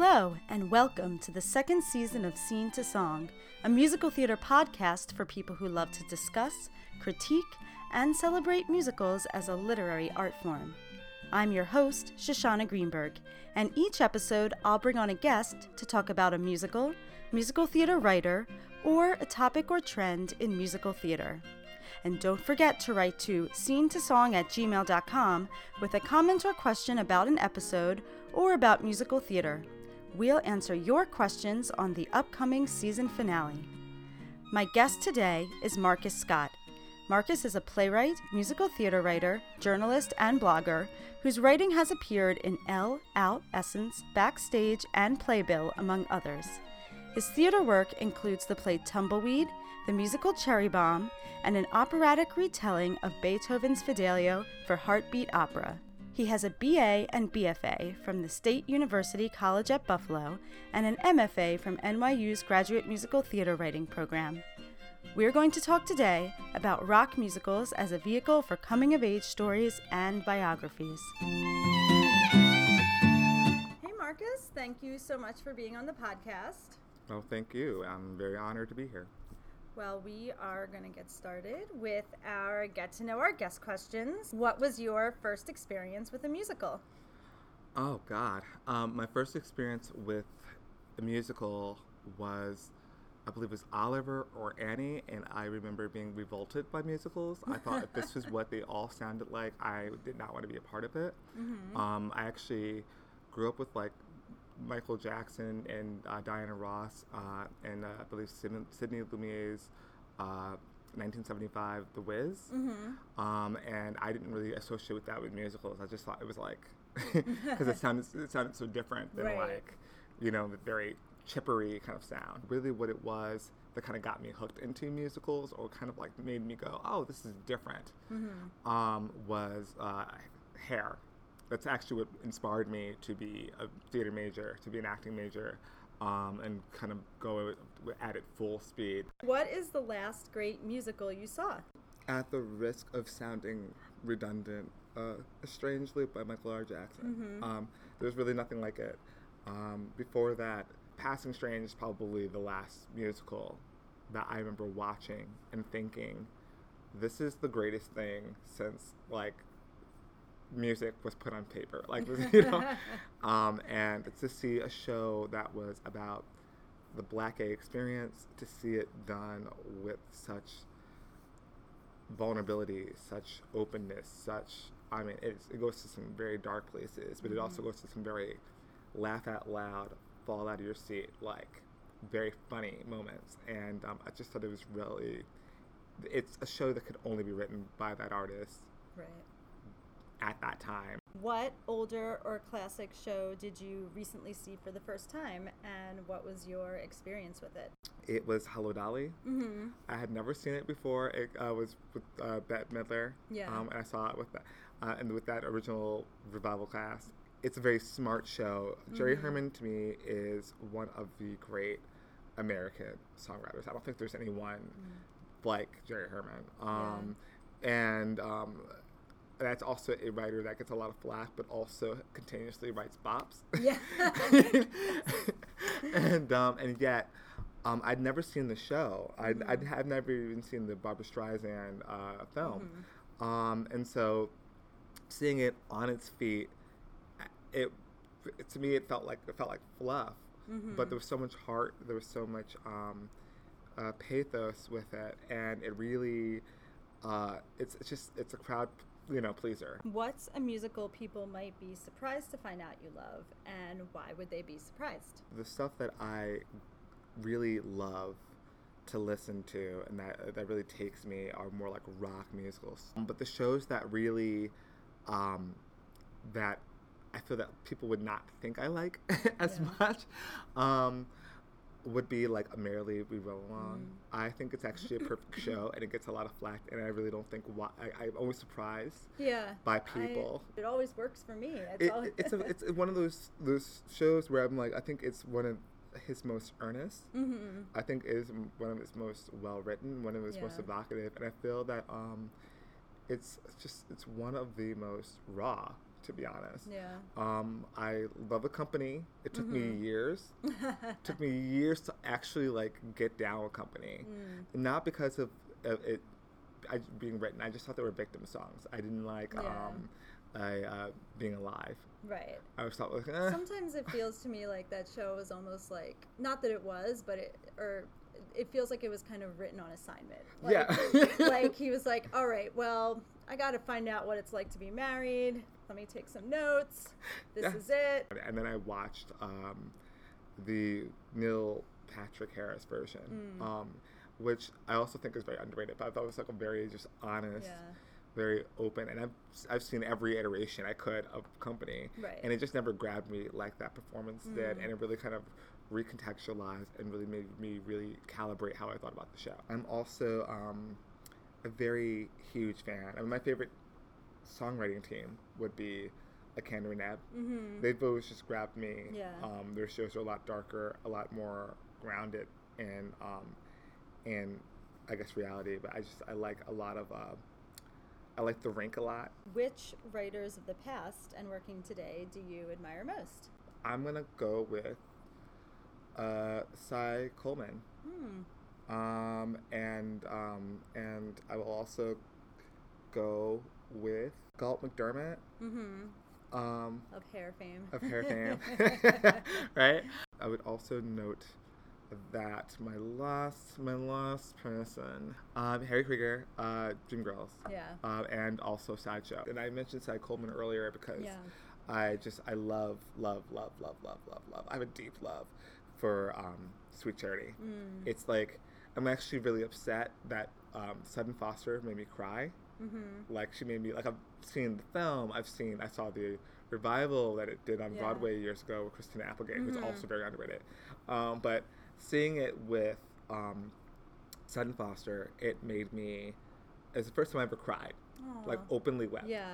Hello, and welcome to the second season of Scene to Song, a musical theater podcast for people who love to discuss, critique, and celebrate musicals as a literary art form. I'm your host, Shoshana Greenberg, and each episode I'll bring on a guest to talk about a musical, musical theater writer, or a topic or trend in musical theater. And don't forget to write to scenetosong@gmail.com with a comment or question about an episode or about musical theater. We'll answer your questions on the upcoming season finale. My guest today is Marcus Scott. Marcus is a playwright, musical theater writer, journalist, and blogger whose writing has appeared in Elle, Out, Essence, Backstage, and Playbill, among others. His theater work includes the play Tumbleweed, the musical Cherry Bomb, and an operatic retelling of Beethoven's Fidelio for Heartbeat Opera. He has a BA and BFA from the State University College at Buffalo and an MFA from NYU's Graduate Musical Theater Writing Program. We're going to talk today about rock musicals as a vehicle for coming-of-age stories and biographies. Hey Marcus, thank you so much for being on the podcast. Well, thank you. I'm very honored to be here. Well, we are going to get started with our get to know our guest questions. What was your first experience with a musical? Oh, God. My first experience with a musical was, I believe it was Oliver or Annie, and I remember being revolted by musicals. I thought if this was what they all sounded like, I did not want to be a part of it. Mm-hmm. I actually grew up with, like, Michael Jackson and Diana Ross and I believe Sidney Lumet's 1975 The Wiz. Mm-hmm. And I didn't really associate with that with musicals. I just thought it was like, because it sounded so different than like, you know, the very chippery kind of sound. Really what it was that kind of got me hooked into musicals or kind of like made me go, oh, this is different, mm-hmm. Was Hair. That's actually what inspired me to be a theater major, to be an acting major, and kind of go at it full speed. What is the last great musical you saw? At the risk of sounding redundant, A Strange Loop by Michael R. Jackson. Mm-hmm. There's really nothing like it. Before that, Passing Strange is probably the last musical that I remember watching and thinking, this is the greatest thing since, like, music was put on paper, like, you know. And to see a show that was about the Black Gay experience, to see it done with such vulnerability, such openness, I mean, it goes to some very dark places, but it also goes to some very laugh out loud, fall out of your seat, like, very funny moments. And I just thought it was really, it's a show that could only be written by that artist. Right. At that time. What older or classic show did you recently see for the first time, and what was your experience with it? It was Hello, Dolly. Mm-hmm. I had never seen it before. It was with Bette Midler. Yeah. And I saw it with that original revival cast. It's a very smart show. Mm-hmm. Jerry Herman, to me, is one of the great American songwriters. I don't think there's anyone like Jerry Herman. That's also a writer that gets a lot of flack, but also continuously writes bops. Yeah. and yet, I'd never seen the show. Mm-hmm. I have never even seen the Barbra Streisand film. Mm-hmm. And so seeing it on its feet, to me it felt like fluff. Mm-hmm. But there was so much heart. There was so much pathos with it, and it really it's a crowd, you know, pleaser. What's a musical people might be surprised to find out you love, and why would they be surprised? The stuff that I really love to listen to and that really takes me are more like rock musicals. But the shows that really, that I feel that people would not think I like as much, would be like Merrily We Roll Along. Mm. I think it's actually a perfect show, and it gets a lot of flack, and I really don't think why. I'm always surprised by people. It always works for me. It's one of those shows where I'm like, I think it's one of his most earnest. Mm-hmm. I think it is one of his most well-written, one of his most evocative, and I feel that it's one of the most raw to be honest. Yeah. I love a company. It took me years. It took me years to actually like get down with Company. Mm. Not because of it being written. I just thought they were victim songs. I didn't like Being Alive. Right. I was thought like, eh. Sometimes it feels to me like that show was almost like, not that it was, but it feels like it was kind of written on assignment. Like, yeah. Like he was like, all right, well, I got to find out what it's like to be married. Let me take some notes. This is it. And then I watched the Neil Patrick Harris version, which I also think is very underrated, but I thought it was like a very just honest, very open, and I've seen every iteration I could of Company, and it just never grabbed me like that performance did, and it really kind of recontextualized and really made me really calibrate how I thought about the show. I'm also a very huge fan. I mean, my favorite songwriting team would be Kander and Ebb. Mm-hmm. They've always just grabbed me. Yeah. Their shows are a lot darker, a lot more grounded in I guess reality, but I like a lot of I like The Rink a lot. Which writers of the past and working today do you admire most? I'm gonna go with Cy Coleman. Mm. And I will also go with Galt McDermott. Mm-hmm. Of Hair fame. Right? I would also note that my last person, Harry Krieger, Dreamgirls, and also Sideshow. And I mentioned Cy Coleman earlier because I love. I have a deep love for Sweet Charity. Mm. It's like I'm actually really upset that Sutton Foster made me cry. Mm-hmm. Like she made me like I've seen the film. I saw the revival that it did on Broadway years ago with Christina Applegate, who's also very underrated. But seeing it with Sutton Foster, it made me, it was the first time I ever cried, like openly wept. Yeah.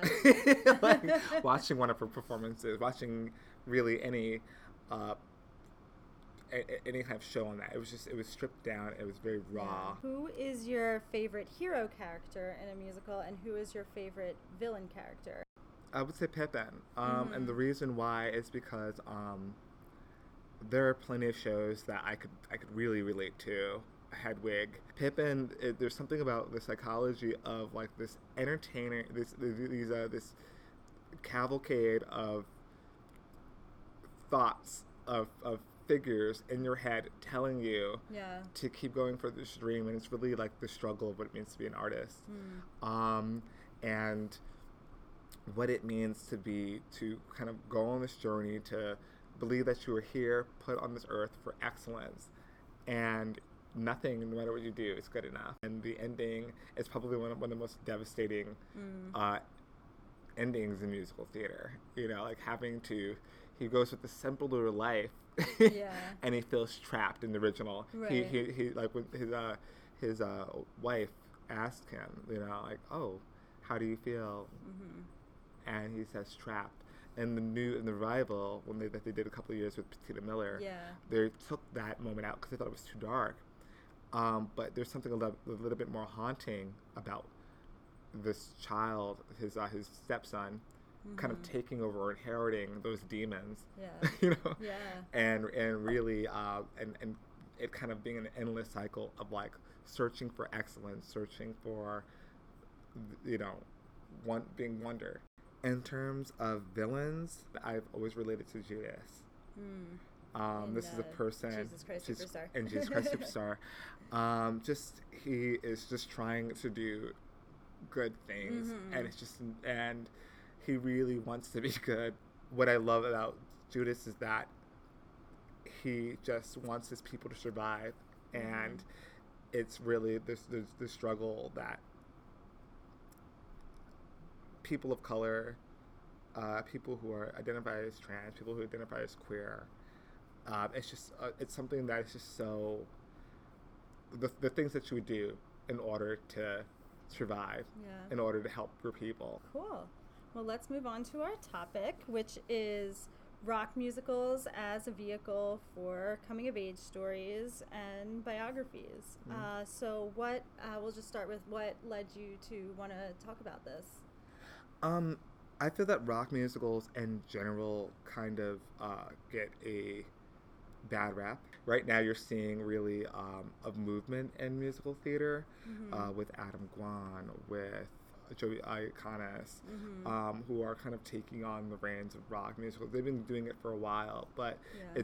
Like watching one of her performances, watching really any kind of show on that. It was stripped down, it was very raw. Who is your favorite hero character in a musical, and who is your favorite villain character? I would say Pippin. And the reason why is because there are plenty of shows that I could really relate to. Hedwig, Pippin. There's something about the psychology of like this entertainer, this cavalcade of thoughts of figures in your head telling you to keep going for this dream, and it's really like the struggle of what it means to be an artist, and what it means to kind of go on this journey to believe that you were here, put on this earth for excellence, and nothing, no matter what you do, is good enough. And the ending is probably one of the most devastating endings in musical theater. You know, like he goes with the simpler life, and he feels trapped in the original. Right. He like when his wife asked him, you know, like, oh, how do you feel? Mm-hmm. And he says trapped. And in the revival that they did a couple of years with Patina Miller, they took that moment out because they thought it was too dark. But there's something a little bit more haunting about this child, his stepson, kind of taking over, inheriting those demons, you know, and really and it kind of being an endless cycle of like searching for excellence, searching for, you know, being wonder. In terms of villains, I've always related to Judas. This is a person, Jesus Christ Superstar. He is just trying to do good things, and it's just, and he really wants to be good. What I love about Judas is that he just wants his people to survive, and it's really this struggle that people of color, people who are identified as trans, people who identify as queer. It's just it's something that is just so. The things that you would do in order to survive, in order to help your people. Cool. Well, let's move on to our topic, which is rock musicals as a vehicle for coming-of-age stories and biographies. Mm. So, what we'll just start with. What led you to want to talk about this? I feel that rock musicals in general kind of get a bad rap. Right now you're seeing really a movement in musical theater with Adam Guan, with Joey Iconis, who are kind of taking on the reins of rock musicals. They've been doing it for a while, but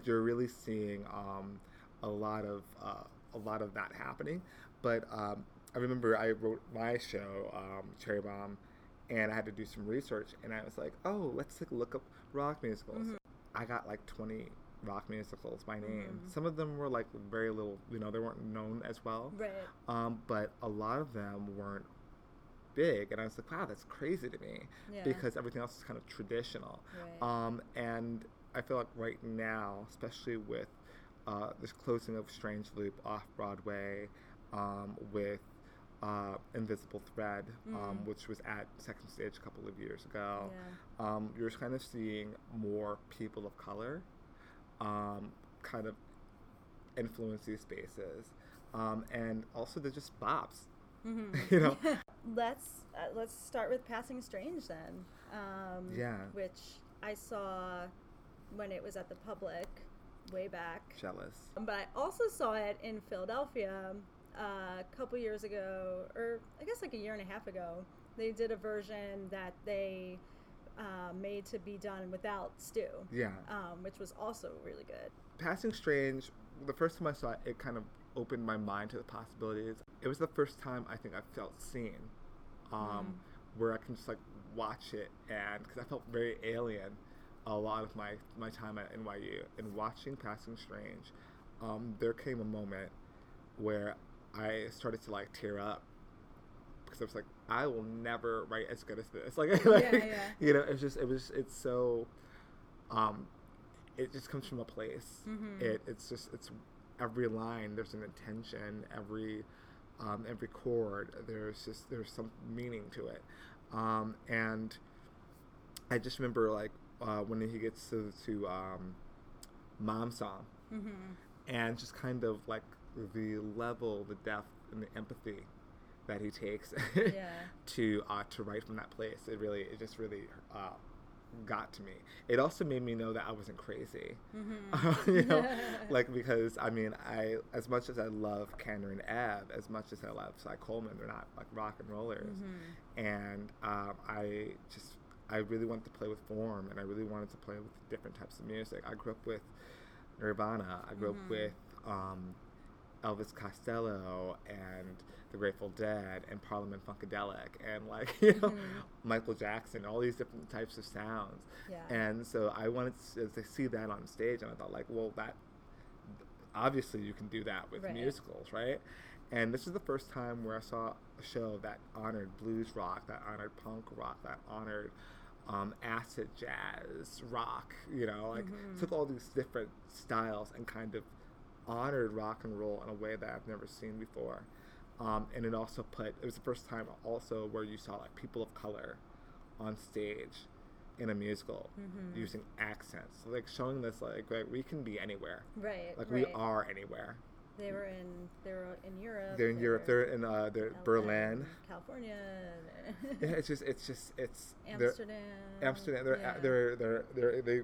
you're really seeing a lot of that happening. But I remember I wrote my show, Cherry Bomb, and I had to do some research, and I was like, oh, let's like, look up rock musicals. I got like 20 rock musicals by name. Some of them were like very little, you know, they weren't known as well. Right. But a lot of them weren't big, and I was like, wow, that's crazy to me, because everything else is kind of traditional. And I feel like right now, especially with this closing of Strange Loop off Broadway, with Invisible Thread, which was at Second Stage a couple of years ago, you're kind of seeing more people of color kind of influence these spaces, and also they're just bops. You know. Let's start with Passing Strange then. Which I saw when it was at the Public way back. Jealous. But I also saw it in Philadelphia a couple years ago, or I guess like a year and a half ago. They did a version that they made to be done without Stu. Which was also really good. Passing Strange, the first time I saw it, it kind of opened my mind to the possibilities. It was the first time I think I felt seen, where I can just like watch it, and because I felt very alien a lot of my time at NYU, and watching Passing Strange, there came a moment where I started to like tear up, because I was like, I will never write as good as this. You know, it's so, it just comes from a place. It's every line, there's an intention. Every chord, there's some meaning to it. And I just remember like when he gets to Mom Song, and just kind of like the level, the depth, and the empathy that he takes to write from that place. It just really got to me. It also made me know that I wasn't crazy, you know, like, because I mean, as much as I love Kander and Ebb, as much as I love Cy Coleman, they're not like rock and rollers, and I really wanted to play with form, and I really wanted to play with different types of music. I grew up with Nirvana. I grew up with Elvis Costello and The Grateful Dead and Parliament Funkadelic and like, you know, Michael Jackson, all these different types of sounds. And so I wanted to see that on stage, and I thought like, well, that obviously you can do that with musicals, right? And this is the first time where I saw a show that honored blues rock, that honored punk rock, that honored acid jazz rock, you know, like took all these different styles and kind of honored rock and roll in a way that I've never seen before. And it also it was the first time also where you saw like people of color on stage in a musical using accents, so, like showing this like we can be anywhere, right? Like we are anywhere. They were in Europe. They're in Europe. They're in Berlin, California. It's Amsterdam. They're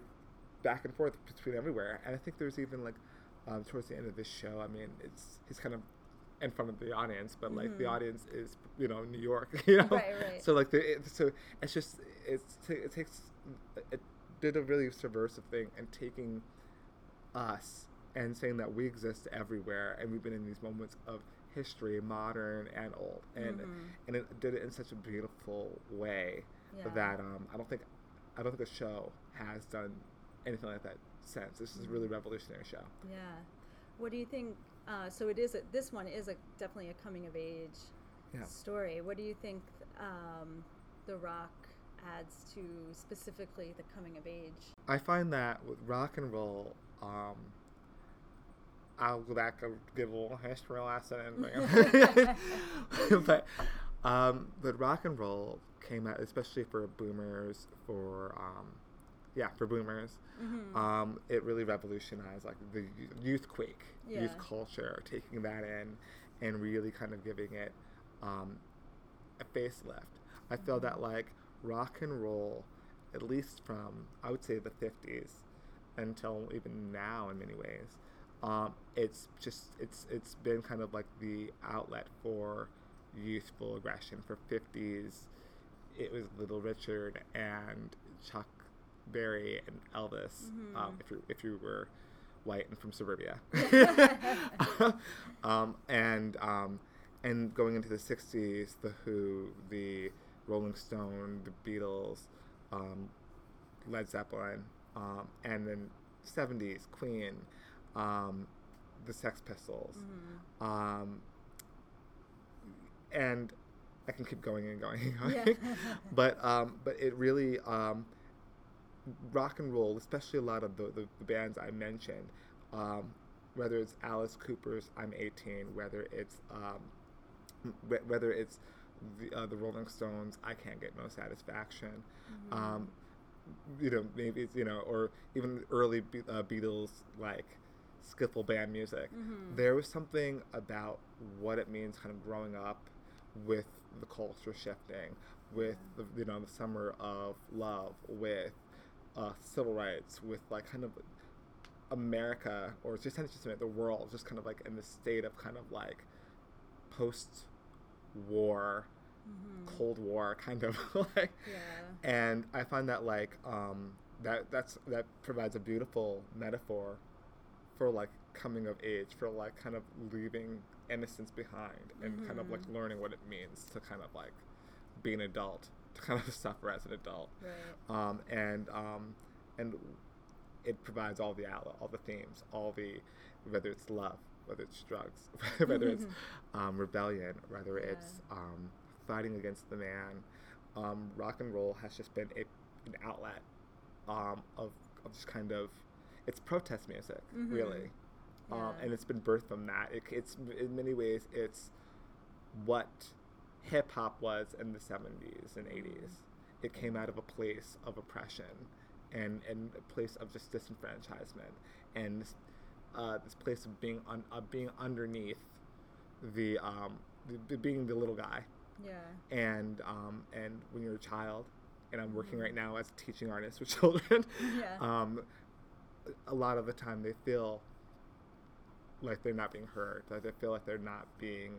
back and forth between everywhere. And I think there's even like towards the end of this show, I mean, he's kind of in front of the audience, but like the audience is, you know, New York, you know, right. So like, it did a really subversive thing, and taking us and saying that we exist everywhere, and we've been in these moments of history, modern and old, and it did it in such a beautiful way that I don't think a show has done anything like that since. This is a really revolutionary show. Yeah, what do you think? So it is. This one is definitely a coming of age story. What do you think the rock adds to specifically the coming of age? I find that with rock and roll, I'll go back and give a little history lesson. But rock and roll came out, especially for boomers, for boomers, it really revolutionized like the youth culture, taking that in and really kind of giving it a facelift. I feel that like rock and roll at least from, I would say, the 50s until even now in many ways. It's been kind of like the outlet for youthful aggression. For 50s, it was Little Richard and Chuck Berry and Elvis, mm-hmm. If you were white and from suburbia. And going into the 60s, The Who, the Rolling Stones, the Beatles, Led Zeppelin, and then 70s, Queen, the Sex Pistols. Mm-hmm. And I can keep going and going and going. Yeah. But it really... rock and roll, especially a lot of the bands I mentioned, whether it's Alice Cooper's "I'm 18", whether it's the Rolling Stones' "I Can't Get No Satisfaction", mm-hmm. Maybe it's, or even early Beatles like skiffle band music. Mm-hmm. There was something about what it means, kind of growing up with the culture shifting, with the summer of love, with civil rights, with like kind of America, or just the world, just kind of like in the state of kind of like post-war, mm-hmm. Cold War kind of like. Yeah. And I find that like that provides a beautiful metaphor for like coming of age, for like kind of leaving innocence behind and mm-hmm. kind of like learning what it means to kind of like be an adult. Kind of suffer as an adult, right. And it provides all the outlet, all the themes, all the, whether it's love, whether it's drugs, whether it's rebellion, whether it's fighting against the man. Rock and roll has just been an outlet of just kind of, it's protest music, mm-hmm. really, and it's been birthed from that. It's in many ways it's what hip-hop was in the 70s and 80s. It came out of a place of oppression and a place of just disenfranchisement and this place of being underneath the being the little guy. Yeah. And when you're a child, and I'm working right now as a teaching artist with children, yeah. A lot of the time they feel like they're not being heard, like they feel like they're not being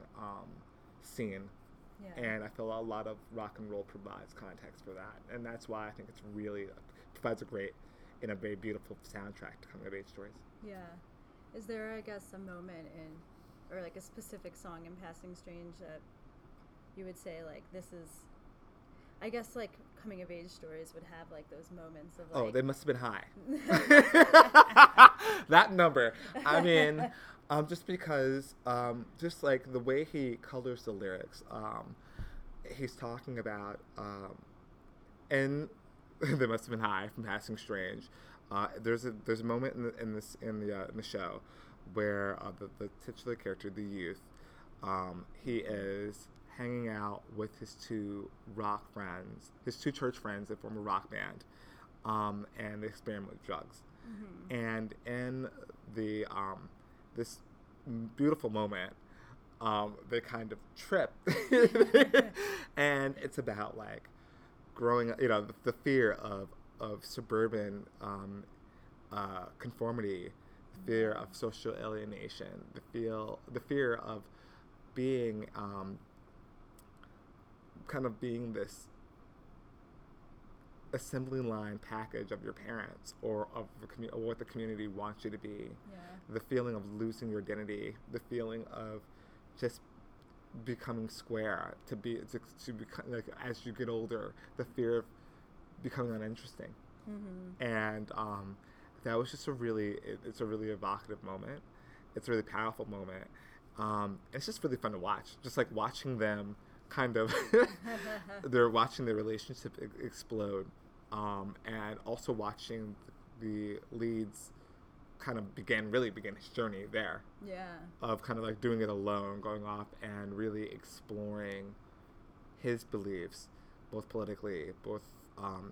seen. Yeah. And I feel a lot of rock and roll provides context for that. And that's why I think it's really provides a great and a very beautiful soundtrack to coming-of-age stories. Yeah. Is there, I guess, a moment in, or like a specific song in Passing Strange that you would say, like, this is, I guess, like, coming-of-age stories would have, like, those moments of, like... Oh, they must have been high. That number. I mean... just because, just like the way he colors the lyrics, he's talking about, and they must have been high from Passing Strange. There's a moment in the show where the titular character, the youth, he is hanging out with his two rock friends, his two church friends that form a rock band, and they experiment with drugs, mm-hmm. and in the this beautiful moment, they kind of trip. And it's about like growing up, the fear of suburban conformity, the fear of social alienation, the fear of being kind of being this assembly line package of your parents or of or what the community wants you to be, yeah. The feeling of losing your identity, the feeling of just becoming square, to become, like, as you get older, the fear of becoming uninteresting, mm-hmm. and that was just it's a really evocative moment. It's a really powerful moment. It's just really fun to watch, just like watching them kind of they're watching their relationship explode, and also watching the leads kind of begin his journey there, yeah, of kind of like doing it alone, going off and really exploring his beliefs, both politically, both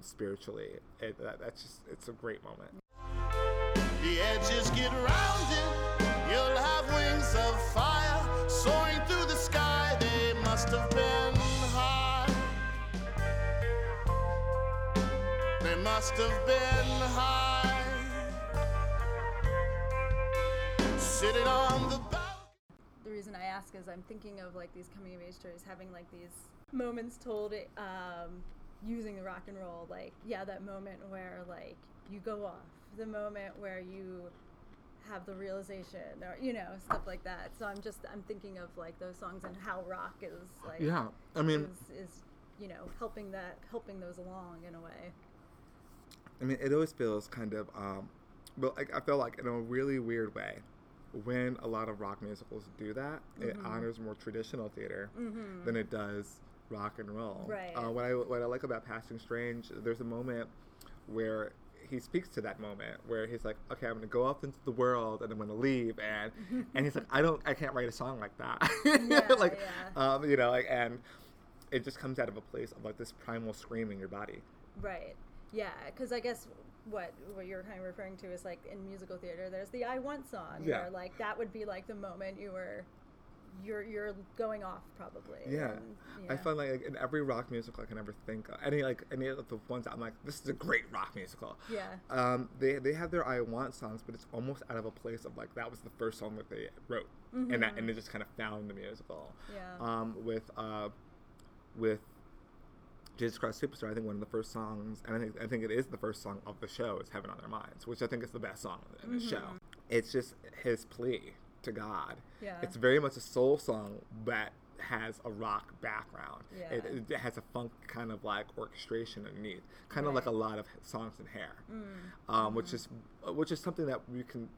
spiritually. It's a great moment. The edges get rounded, you'll have wings of fire soaring through the sky. They must have been high. They must have been high, sitting on the balcony. The reason I ask is I'm thinking of like these coming of age stories having like these moments told using the rock and roll, like, yeah, that moment where like you go off, the moment where you have the realization, or you know, stuff like that. So I'm thinking of like those songs and how rock is like, yeah, I mean, is you know, helping those along in a way. I mean, it always feels kind of I feel like in a really weird way when a lot of rock musicals do that, mm-hmm. it honors more traditional theater mm-hmm. than it does rock and roll. Right. What I like about Passing Strange, there's a moment where he speaks to that moment where he's like, okay, I'm going to go off into the world and I'm going to leave. And he's like, I can't write a song like that. Yeah, like, yeah. You know, like, and it just comes out of a place of like this primal scream in your body. Right. Yeah. Cause I guess what you're kind of referring to is like in musical theater, there's the I Want song. Yeah. Where like, that would be like the moment you're going off probably. Yeah. And, yeah. I find like in every rock musical I can ever think of, any of the ones that I'm like, this is a great rock musical. Yeah. They have their I Want songs, but it's almost out of a place of like, that was the first song that they wrote. Mm-hmm. And it just kind of found the musical. Yeah. With Jesus Christ Superstar, I think one of the first songs, and I think it is the first song of the show, is Heaven on Their Minds, which I think is the best song in the mm-hmm. show. It's just his plea to God. Yeah. It's very much a soul song that has a rock background. Yeah. It has a funk kind of like orchestration underneath, kind right. of like a lot of songs in Hair, mm-hmm. which is something that we can,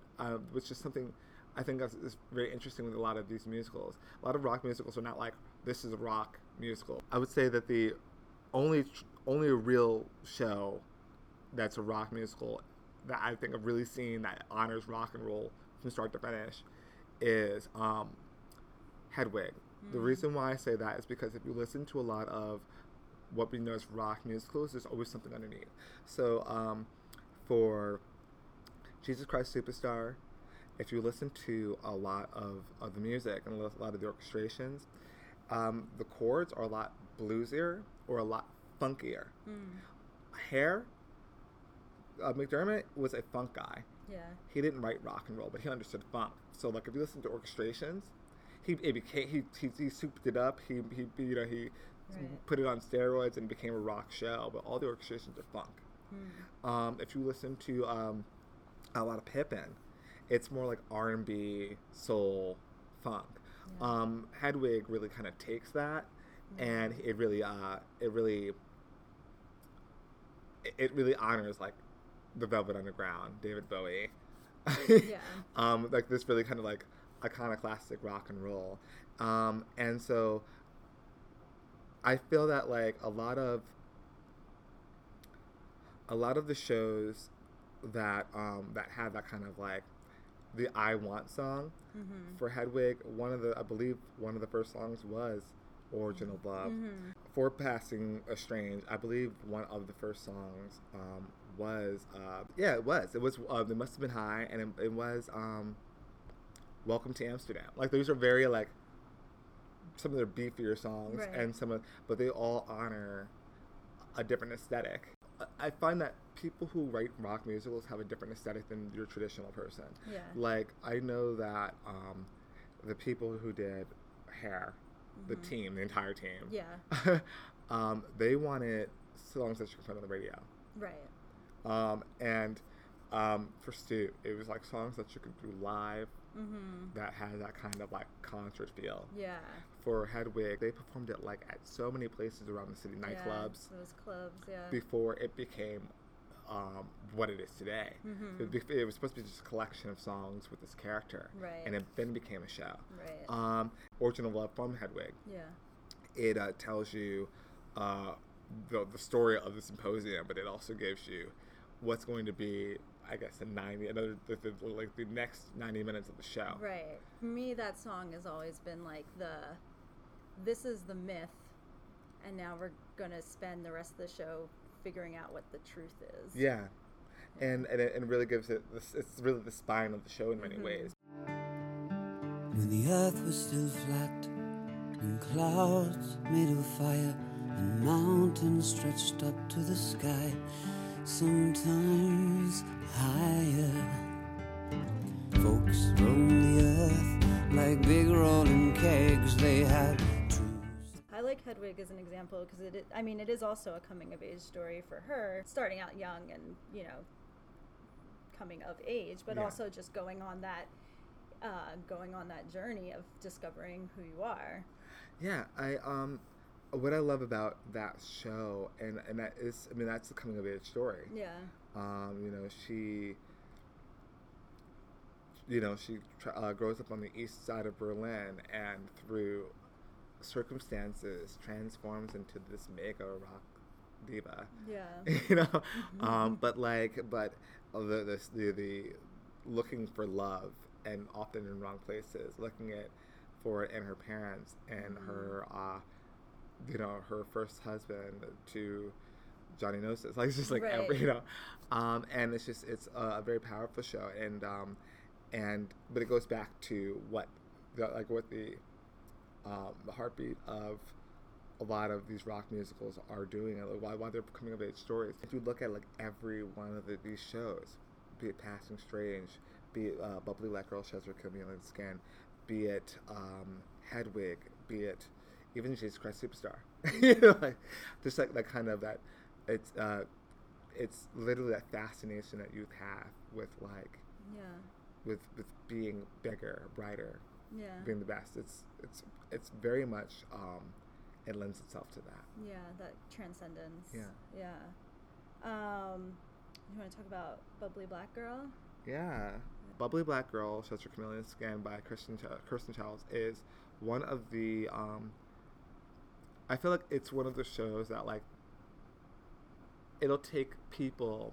which is something I think is very interesting with a lot of these musicals. A lot of rock musicals are not like, this is a rock musical. I would say that the only real show that's a rock musical that I think I've really seen that honors rock and roll from start to finish is Hedwig. Mm-hmm. The reason why I say that is because if you listen to a lot of what we know as rock musicals, there's always something underneath. So for Jesus Christ Superstar, if you listen to a lot of the music and a lot of the orchestrations, the chords are a lot bluesier or a lot funkier. Mm. Hair, McDermott was a funk guy. Yeah. He didn't write rock and roll, but he understood funk. So, like, if you listen to orchestrations, he souped it up. He right. put it on steroids and became a rock show. But all the orchestrations are funk. Mm. If you listen to a lot of Pippin, it's more like R&B, soul, funk. Yeah. Hedwig really kind of takes that, mm-hmm. and it really honors like the Velvet Underground, David Bowie, yeah. Like this really kind of like iconoclastic rock and roll, and so I feel that like a lot of the shows that have that kind of like the I Want song, mm-hmm. for Hedwig, I believe one of the first songs was Origin of Love. Mm-hmm. For Passing Strange, I believe one of the first songs was it was They Must Have Been High, and it was Welcome to Amsterdam. Like these are very like some of their beefier songs, right. and but they all honor a different aesthetic. I find that people who write rock musicals have a different aesthetic than your traditional person. Yeah. Like, I know that the people who did Hair, mm-hmm. The entire team, yeah. They wanted songs that you could play on the radio. Right. For Stu, it was like songs that you could do live, mm-hmm. that had that kind of like concert feel. Yeah. For Hedwig, they performed it like at so many places around the city, nightclubs. Yeah, those clubs, yeah. Before it became what it is today. Mm-hmm. It was supposed to be just a collection of songs with this character. Right. And it then became a show. Right. Origin of Love from Hedwig. Yeah. It tells you the story of the symposium, but it also gives you what's going to be, I guess, the next 90 minutes of the show. Right. For me, that song has always been like this is the myth, and now we're going to spend the rest of the show figuring out what the truth is. Yeah. And really gives it, it's really the spine of the show in many mm-hmm. ways. When the earth was still flat, and clouds made of fire, and mountains stretched up to the sky, sometimes higher. Folks roam the earth like big rolling kegs. They had twos. I like Hedwig as an example because it is also a coming-of-age story for her, starting out young and, you know, coming of age, but also just going on that journey of discovering who you are. Yeah, I what I love about that show, and that is, I mean, that's the coming of age story. Yeah. You know, she grows up on the east side of Berlin, and through circumstances transforms into this mega rock diva. Yeah. You know, mm-hmm. but the looking for love, and often in wrong places, looking for it in her parents and mm-hmm. her first husband to Johnny Gnosis. Like, it's just like, right. And it's a very powerful show. And, but it goes back to what the heartbeat of a lot of these rock musicals are doing, and why they're coming of age stories. If you look at every one of these shows, be it Passing Strange, be it Bubbly Like Girl Shows with Chameleon Skin, be it Hedwig, be it even Jesus Christ Superstar. You know, that it's literally that fascination that youth have with being bigger, brighter, being the best. It's very much it lends itself to that. Yeah, that transcendence. Yeah. Yeah. You want to talk about Bubbly Black Girl? Yeah. Bubbly Black Girl, Shows Her Chameleon Skin by Kirsten Childs is one of the, I feel like it's one of the shows that, it'll take people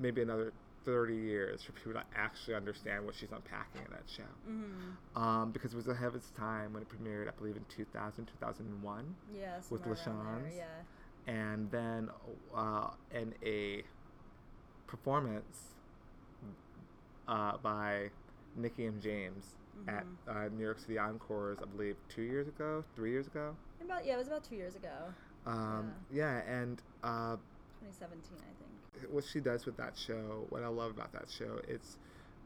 maybe another 30 years for people to actually understand what she's unpacking in that show. Mm-hmm. Because it was ahead of its time when it premiered, I believe, in 2000, 2001. Yes. With LaShawn. Yeah. And then in a performance by Nikki and James mm-hmm. at New York City Encores, I believe, 3 years ago. It was about 2 years ago. And 2017, I think. What she does with that show, what I love about that show, it's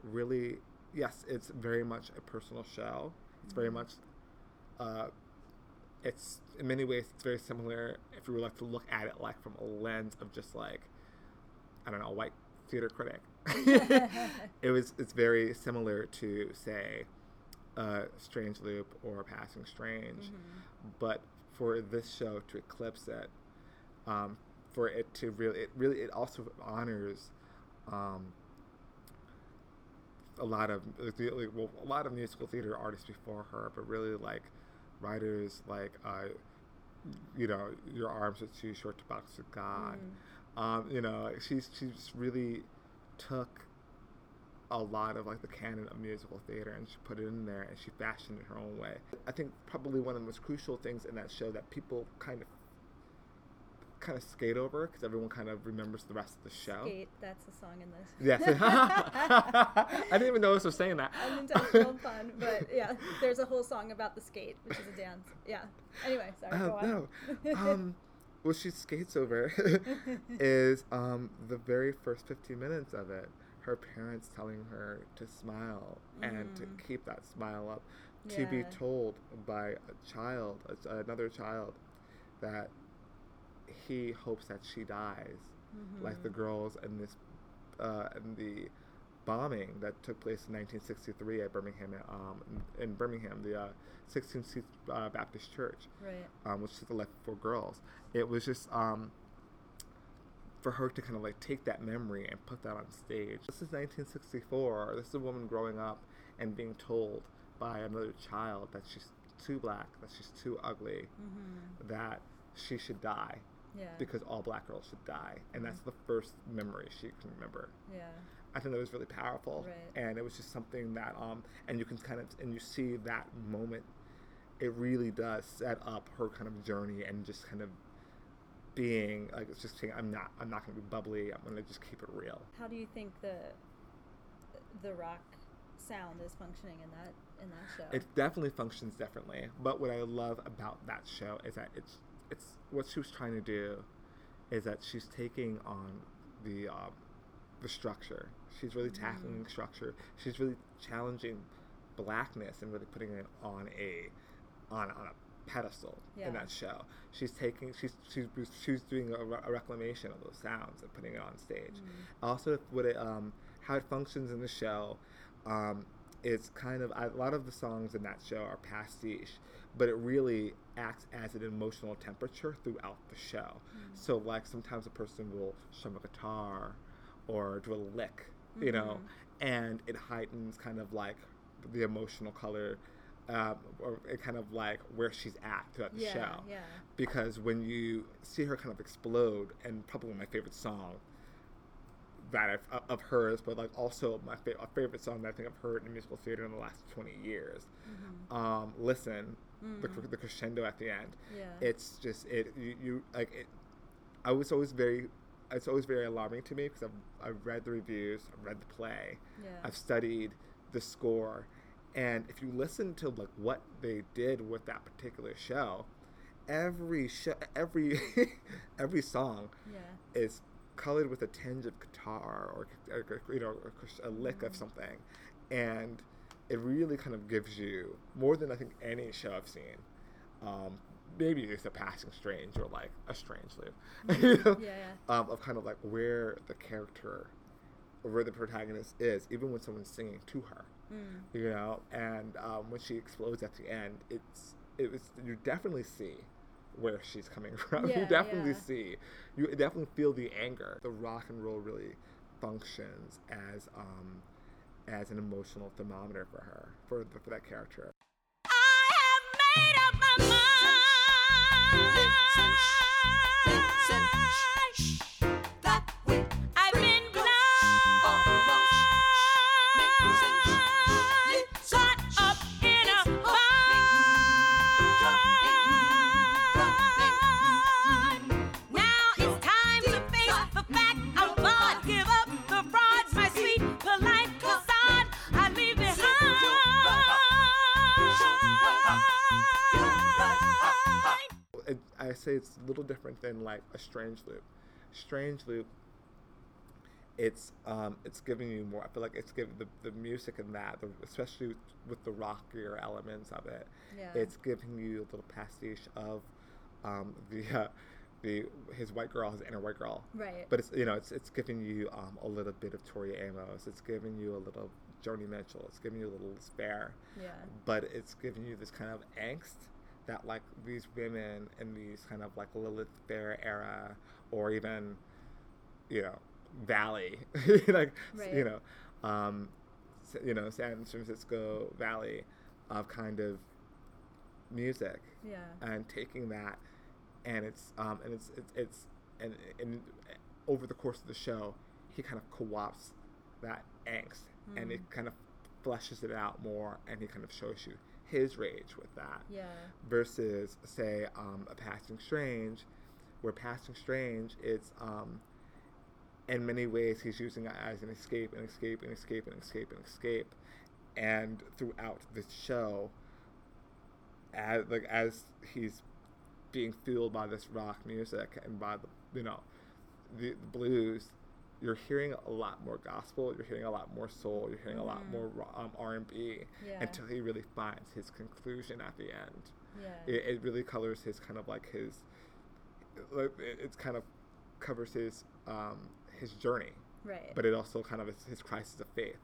really, yes, it's very much a personal show. It's mm-hmm. very much. It's in many ways it's very similar if you were to look at it from a lens of just a white theater critic. It's very similar to say A Strange Loop or Passing Strange, mm-hmm. but for this show to eclipse it, for it to really also honors a lot of musical theater artists before her, but really writers Your Arms Are Too Short to Box with God. Mm. She's really took a lot of the canon of musical theater and she put it in there and she fashioned it her own way. I think probably one of the most crucial things in that show that people kind of skate over because everyone kind of remembers the rest of the show. Skate, that's a song in this. Yes. I didn't even notice I was saying that. Unintentional pun, but yeah, there's a whole song about the skate, which is a dance. Yeah. Anyway, sorry, go on. No. What she skates over is the very first 15 minutes of it, her parents telling her to smile and to keep that smile up, to be told by another child that he hopes that she dies, mm-hmm. like the girls in this in the bombing that took place in 1963 at Birmingham, the 16th Baptist Church, right? Which took the life of 4 girls. It was just for her to kind of take that memory and put that on stage. This is 1964. This is a woman growing up and being told by another child that she's too black, that she's too ugly, mm-hmm. that she should die. Yeah. Because all black girls should die. And that's the first memory she can remember. Yeah. I think that was really powerful. Right. And it was just something that, and you can you see that moment, it really does set up her kind of journey and just kind of being, it's just saying, I'm not going to be bubbly, I'm going to just keep it real. How do you think the rock sound is functioning in that show? It definitely functions differently. But what I love about that show is that it's what she was trying to do is that she's taking on the structure. She's really tackling the structure. She's really challenging blackness and really putting it on a pedestal in that show. She's doing a reclamation of those sounds and putting it on stage. Also, how it functions in the show, it's kind of, a lot of the songs in that show are pastiche, but it really acts as an emotional temperature throughout the show. So like sometimes a person will strum a guitar or do a lick, you know, and it heightens kind of like the emotional color, or kind of like where she's at throughout the show. Yeah. Because when you see her kind of explode, and probably my favorite song that of hers, but like also my favorite song that I think I've heard in musical theater in the last 20 years, Listen, the crescendo at the end. It's just, it's always very alarming to me because I've read the reviews, I've read the play, I've studied the score. And if you listen to like what they did with that particular show, every song is colored with a tinge of guitar or you know, a lick of something, and it really kind of gives you more than I think any show I've seen. Maybe it's a Passing Strange or like A Strange Loop, you know? Of kind of like where the character, or where the protagonist is, even when someone's singing to her. You know, and when she explodes at the end, it was you definitely see where she's coming from. You definitely feel the anger. The rock and roll really functions as an emotional thermometer for her, for that character. I have made up my mind that I've been blind. I say it's a little different than like A Strange Loop. Strange Loop, it's giving you more. I feel like it's giving the music and that, especially with the rockier elements of it. It's giving you a little pastiche of his white girl, his inner white girl. Right. But it's, you know, it's giving you a little bit of Tori Amos. It's giving you a little Joni Mitchell. It's giving you a little despair. Yeah. But it's giving you this kind of angst that like these women in these kind of like Lilith Fair era, or even, you know, Valley, like, you know, San Francisco Valley of kind of music, and taking that, and it's over the course of the show, he kind of co-opts that angst, and it kind of fleshes it out more, and he kind of shows you his rage with that, versus say a Passing Strange, where Passing Strange it's in many ways he's using it as an escape, and throughout the show, as he's being fueled by this rock music and by the blues, you're hearing a lot more gospel, you're hearing a lot more soul, you're hearing a lot more R&B, until he really finds his conclusion at the end. It really colors his kind of like covers his journey, right? But it also kind of is his crisis of faith.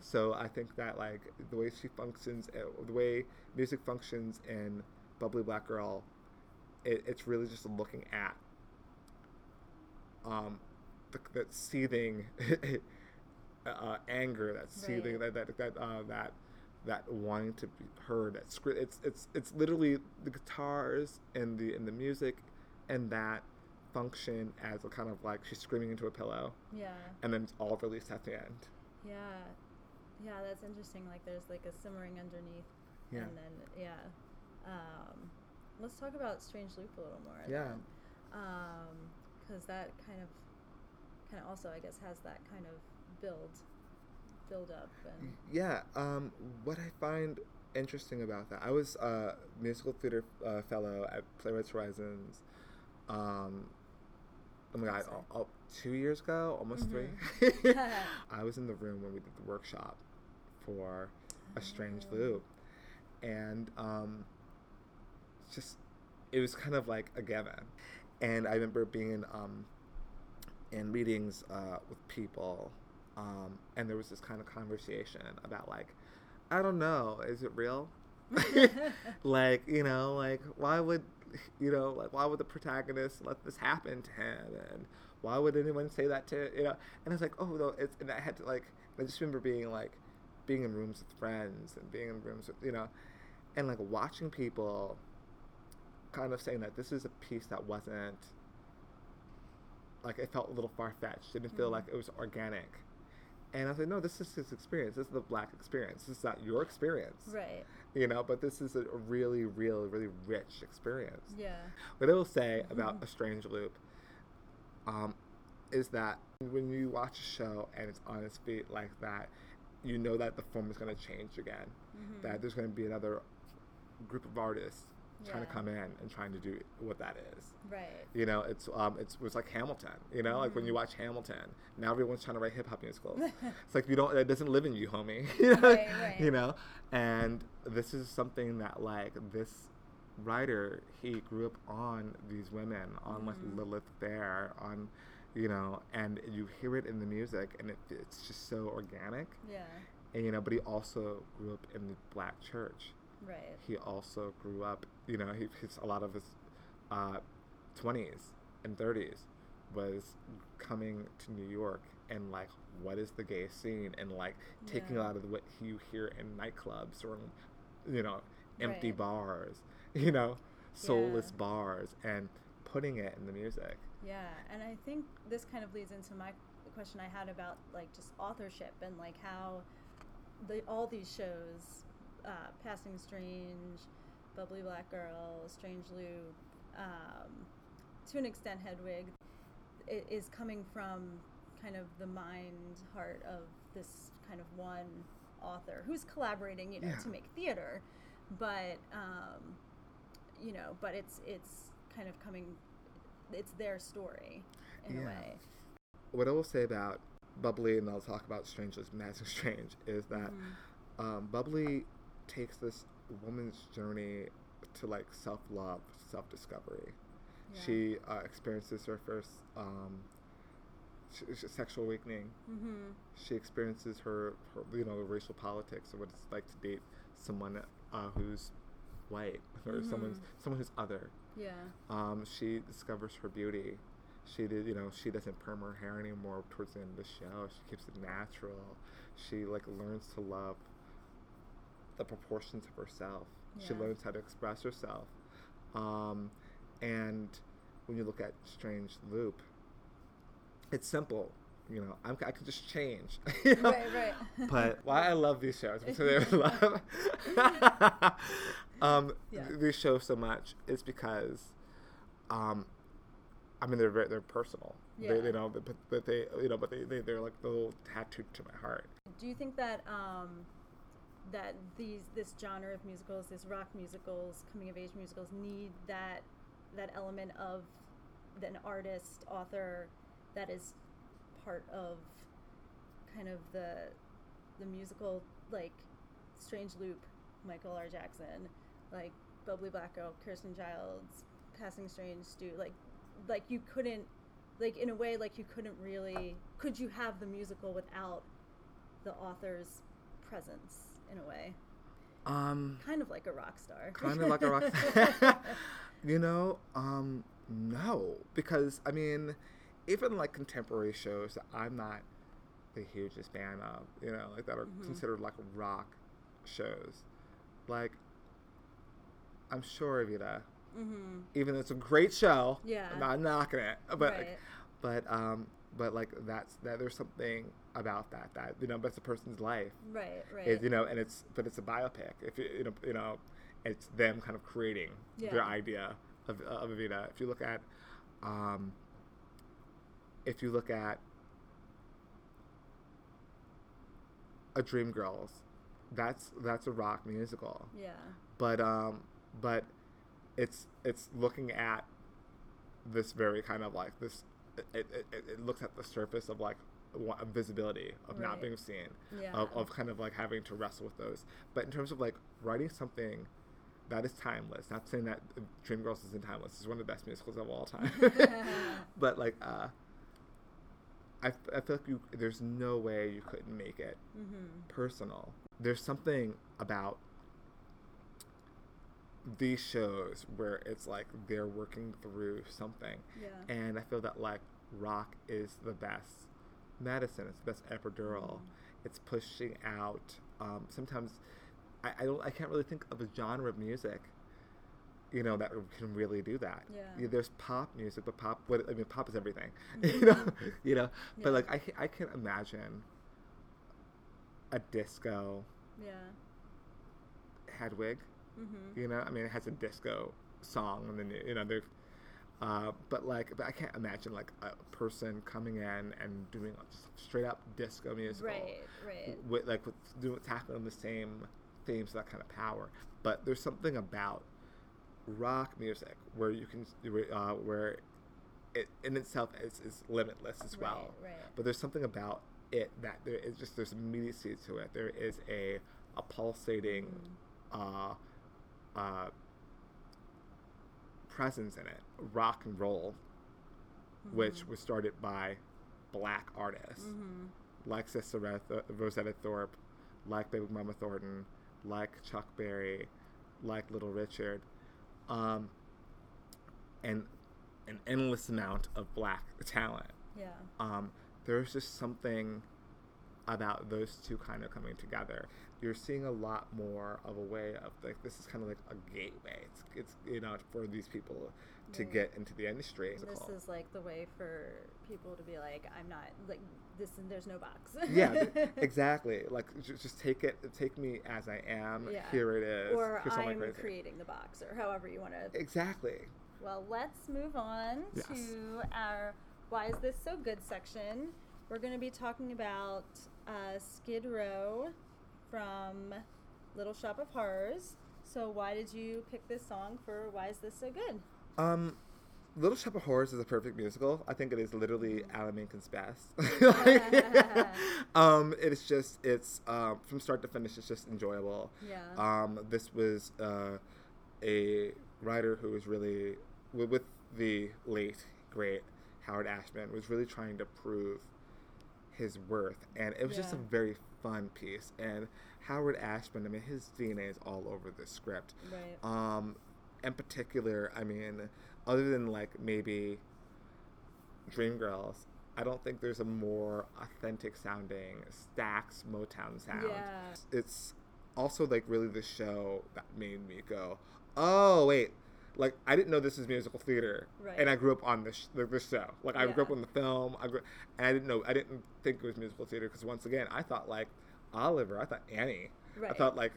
So I think that like the way she functions, the way music functions in Bubbly Black Girl, it's really just looking at that seething anger, that seething, right, that wanting to be heard. It's literally the guitars and the music, and that function as a kind of like she's screaming into a pillow. Yeah. And then it's all released at the end. Yeah, yeah, that's interesting. Like there's like a simmering underneath. Yeah. And then let's talk about Strange Loop a little more. Yeah. Because that kind of also, I guess, has that kind of build up. And yeah, what I find interesting about that, I was a musical theater fellow at Playwrights Horizons oh my God, 2 years ago, almost three, I was in the room when we did the workshop for A Strange Loop. And just, it was kind of like a given. And I remember being in meetings with people, and there was this kind of conversation about, like, I don't know, is it real? Like, you know, like, why would, you know, like, why would the protagonist let this happen to him? And why would anyone say that to, you know? And I was like, oh, no, it's, and I had to, like, I just remember being, like, being in rooms with friends and being in rooms with, you know, and, like, watching people kind of saying that this is a piece that wasn't, like, it felt a little far-fetched. It didn't feel like it was organic. And I was like, no, this is his experience. This is the Black experience. This is not your experience. Right. You know, but this is a really, really, really rich experience. Yeah. What I will say about A Strange Loop is that when you watch a show and it's on its feet like that, you know that the form is going to change again. That there's going to be another group of artists trying to come in and trying to do what that is. Right. You know, it was like Hamilton, you know, like when you watch Hamilton, now everyone's trying to write hip hop musicals. It's like, you don't, it doesn't live in you, homie. Right. You know, and this is something that, like, this writer, he grew up on these women, on like Lilith Fair, on, you know, and you hear it in the music and it's just so organic. Yeah. And, you know, but he also grew up in the Black church. Right. He also grew up, you know, his a lot of his 20s and 30s was coming to New York and, like, what is the gay scene? And, like, taking a lot of what you hear in nightclubs or, you know, empty bars, you know, soulless bars, and putting it in the music. Yeah, and I think this kind of leads into my question I had about, like, just authorship and, like, how all these shows... Passing Strange, Bubbly Black Girl, Strange Loop, to an extent Hedwig, it is coming from kind of the mind, heart of this kind of one author who's collaborating, you know, to make theater, but, you know, but it's kind of coming, it's their story in a way. What I will say about Bubbly, and I'll talk about Strange Loop, Passing Strange, is that Bubbly takes this woman's journey to, like, self-love, self-discovery. She experiences her first sexual awakening. She experiences her, you know, racial politics and what it's like to date someone who's white or someone who's other. She discovers her beauty. You know, she doesn't perm her hair anymore towards the end of the show. She keeps it natural. She, like, learns to love the proportions of herself. She learns how to express herself. And when you look at Strange Loop, it's simple. You know, I could just change. You know? Right. But why I love these shows, because they love these shows so much, is because, I mean, they're personal. They know, but they, you know, but they're like the little tattooed to my heart. Do you think that that this genre of musicals, these rock musicals, coming of age musicals, need that element of an artist, author that is part of kind of the musical, like Strange Loop, Michael R. Jackson, like Bubbly Black Girl, Kirsten Childs, Passing Strange, Stu, like you couldn't, like, in a way, like, you couldn't really, could you have the musical without the author's presence in a way? Kind of like a rock star. Kind of like a rock star. You know, no, because, I mean, even, like, contemporary shows that I'm not the hugest fan of, you know, like, that are considered, like, rock shows. Like, I'm sure, Evita, even though it's a great show, I'm not knocking it, but but like that there's something about that you know, but it's a person's life, right, it, you know, and it's a biopic. If you know, it's them kind of creating their idea of Evita. If you look at, a Dreamgirls, that's a rock musical, but it's looking at this very kind of like this it looks at the surface of like visibility of not being seen, of kind of like having to wrestle with those. But in terms of like writing something that is timeless, not saying that Dreamgirls isn't timeless, it's one of the best musicals of all time, but like I feel like there's no way you couldn't make it personal. There's something about these shows where it's like they're working through something, and I feel that like rock is the best medicine, it's the best epidural, it's pushing out. Sometimes I can't really think of a genre of music, you know, that can really do that. Yeah, there's pop music, but pop is everything, you know. Yeah. But like I can imagine a disco. Yeah. Hedwig. You know, I mean, it has a disco song, and then, you know, there's, but I can't imagine like a person coming in and doing like just straight up disco music, right? With tackling the same themes, that kind of power. But there's something about rock music where you can, where it in itself is limitless as well. Right. But there's something about it that there is just, there's immediacy to it. There is a pulsating, presence in it, rock and roll, which was started by black artists like Sister Rosetta Tharpe, like Baby Mama Thornton, like Chuck Berry, like Little Richard, and an endless amount of black talent. Yeah. There's just something about those two kind of coming together. You're seeing a lot more of a way of like, this is kind of like a gateway. It's you know, for these people to get into the industry. This is like the way for people to be like, I'm not like this, and there's no box. Exactly. Like just take me as I am. Yeah. Here it is. Or I'm creating the box, or however you want to. Exactly. Well, let's move on to our "Why Is This So Good" section. We're going to be talking about Skid Row from Little Shop of Horrors. So why did you pick this song for Why Is This So Good? Little Shop of Horrors is a perfect musical. I think it is literally Alan Menken's best. It is just, it's from start to finish, it's just enjoyable. Yeah. This was a writer who was really, with the late, great Howard Ashman, was really trying to prove his worth, and it was just a very fun piece. And Howard Ashman, I mean, his DNA is all over the script. Right. In particular, I mean, other than like maybe Dreamgirls, I don't think there's a more authentic sounding Stax Motown sound. Yeah. It's also like really the show that made me go, oh wait, like I didn't know this was musical theater, and I grew up on this show. Like I grew up on the film, and I didn't think it was musical theater because once again, I thought like Oliver, I thought Annie, I thought like,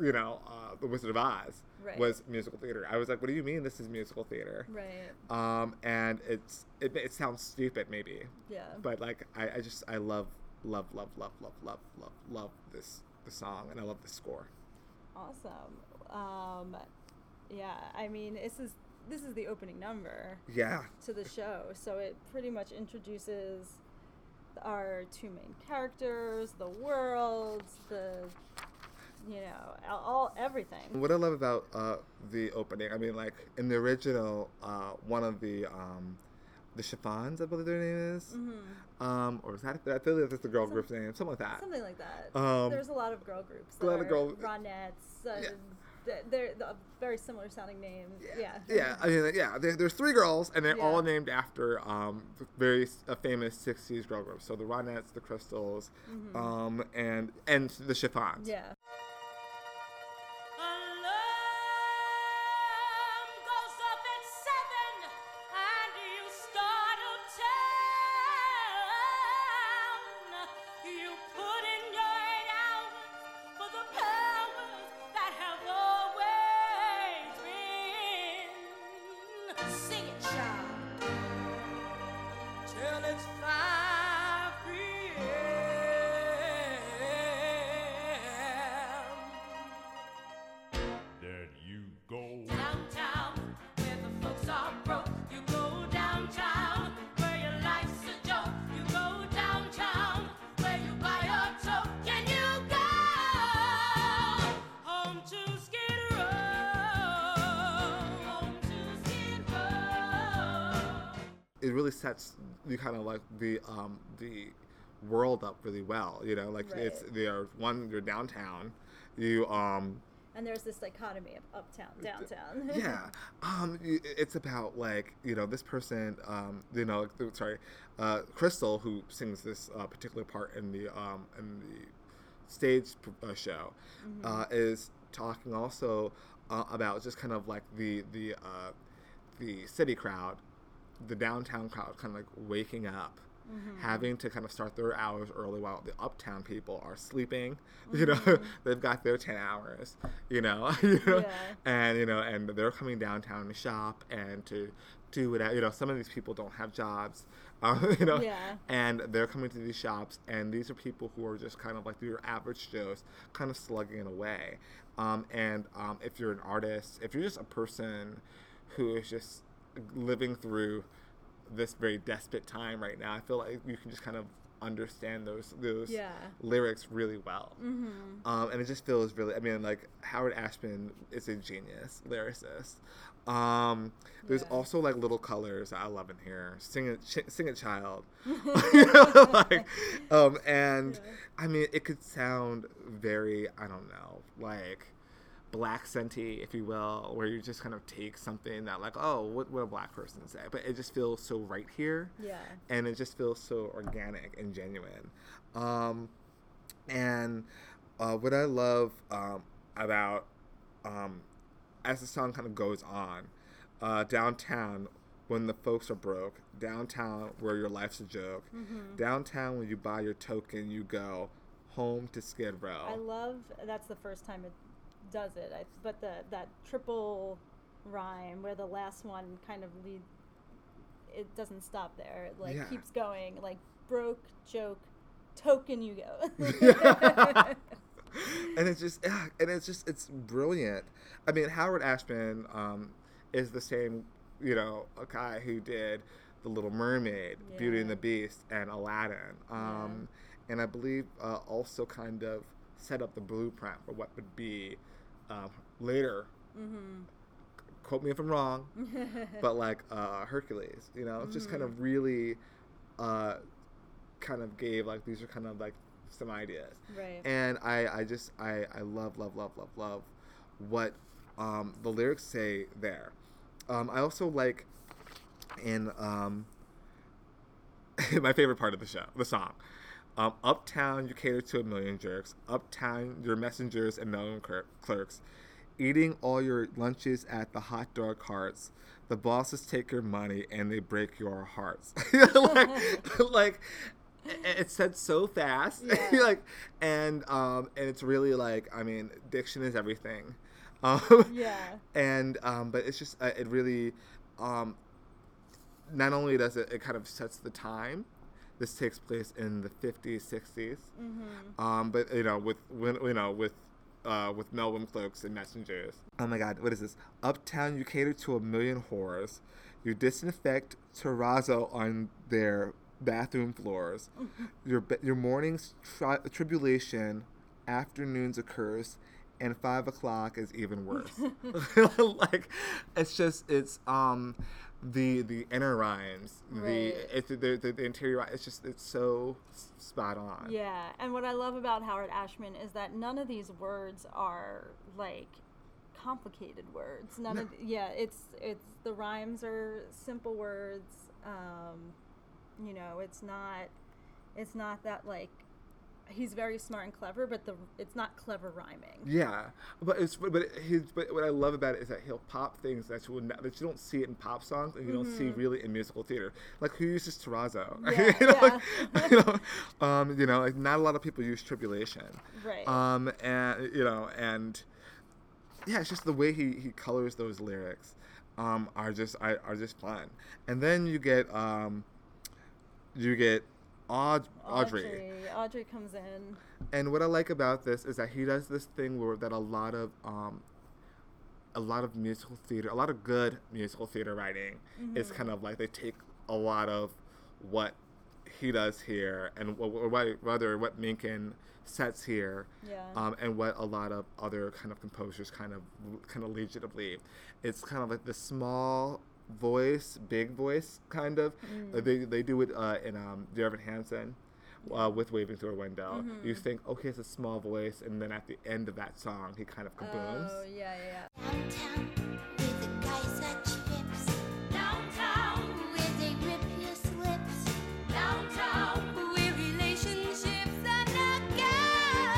you know, The Wizard of Oz was musical theater. I was like, what do you mean this is musical theater? Right. And it sounds stupid maybe. Yeah. But like I just I love the song, and I love the score. Awesome. Yeah, I mean, this is the opening number to the show, so it pretty much introduces our two main characters, the world, everything. What I love about the opening, I mean, like, in the original, one of the Chiffons, I believe their name is, or is that, I feel like that's the girl group's name, something like that. There's a lot of girl groups, Ronettes, they're very similar sounding names. Yeah. I mean, there's three girls, and they're all named after very famous 60s girl groups. So the Ronettes, the Crystals, and the Chiffons. Yeah. it really sets the kind of like the world up really well, you know, like right. It's you're downtown, you and there's this dichotomy of uptown, downtown. Yeah. It's about, like, you know, this person, Crystal, who sings this particular part in the stage show, mm-hmm. Is talking also about just kind of like the city crowd, the downtown crowd kind of like waking up. Mm-hmm. Having to kind of start their hours early while the uptown people are sleeping, mm-hmm. you know, they've got their 10 hours, you know? Yeah. and they're coming downtown to shop and to do whatever, you know, some of these people don't have jobs, you know, yeah. and they're coming to these shops, and these are people who are just kind of like your average Joes, kind of slugging it away. And if you're an artist, if you're just a person who is just living through this very desperate time right now, I feel like you can just kind of understand those yeah. lyrics really well. Mm-hmm. And it just feels really, I mean, like, Howard Ashman is a genius lyricist. There's also like little colors that I love in here. Sing a child. I mean, it could sound very, I don't know, like black senti, if you will, where you just kind of take something that, like, oh, what would a black person say? But it just feels so right here. Yeah. And it just feels so organic and genuine. And what I love about as the song kind of goes on, downtown when the folks are broke, downtown where your life's a joke, mm-hmm. downtown when you buy your token, you go home to Skid Row. I love that's the first time it does it, but that triple rhyme where the last one kind of leads, it doesn't stop there, it like yeah. keeps going, like broke, joke, token, you go. And it's just it's brilliant. I mean, Howard Ashman is the same, you know, a guy who did The Little Mermaid, yeah. Beauty and the Beast, and Aladdin, yeah. and I believe also kind of set up the blueprint for what would be later, mm-hmm. quote me if I'm wrong, but like Hercules, you know, mm-hmm. just kind of really kind of gave, like, these are kind of like some ideas. Right. And I just love what the lyrics say there. I also like in my favorite part of the show, the song. Uptown, you cater to a million jerks. Uptown, your messengers and million clerks. Eating all your lunches at the hot dog carts. The bosses take your money and they break your hearts. like it's said so fast. Yeah. and it's really, like, I mean, diction is everything. Yeah. But it's just it really, not only does it kind of sets the time. This takes place in the 50s, 60s, mm-hmm. But you know, with Melbourne clerks and messengers. Oh my God, what is this? Uptown, you cater to a million whores. You disinfect terrazzo on their bathroom floors. Your morning's tribulation, afternoons a curse, and 5:00 is even worse. Like, it's the inner rhymes, right. the interior rhymes, it's so spot on. Yeah, and what I love about Howard Ashman is that none of these words are, like, complicated words. It's the rhymes are simple words. You know, it's not that, like, he's very smart and clever, but it's not clever rhyming. Yeah, but what I love about it is that he'll pop things that you don't see it in pop songs, and you mm-hmm. don't see really in musical theater. Like, who uses terrazzo? Yeah, you know, yeah. Like, not a lot of people use tribulation. Right. And it's just the way he colors those lyrics, are just fun. And then you get Audrey comes in. And what I like about this is that he does this thing where that a lot of musical theater, a lot of good musical theater writing mm-hmm. is kind of like they take a lot of what he does here and what Menken sets here, yeah. And what a lot of other kind of composers kind of lead you to believe. It's kind of like the small voice, big voice, kind of. They do it in Dear Evan Hansen with Waving Through a Window. Mm-hmm. You think, okay, it's a small voice, and then at the end of that song, he kind of kabooms. Oh, yeah, yeah, yeah. Downtown, where the guys are chips. Downtown, where they rip your slips. Downtown, where relationships are not good.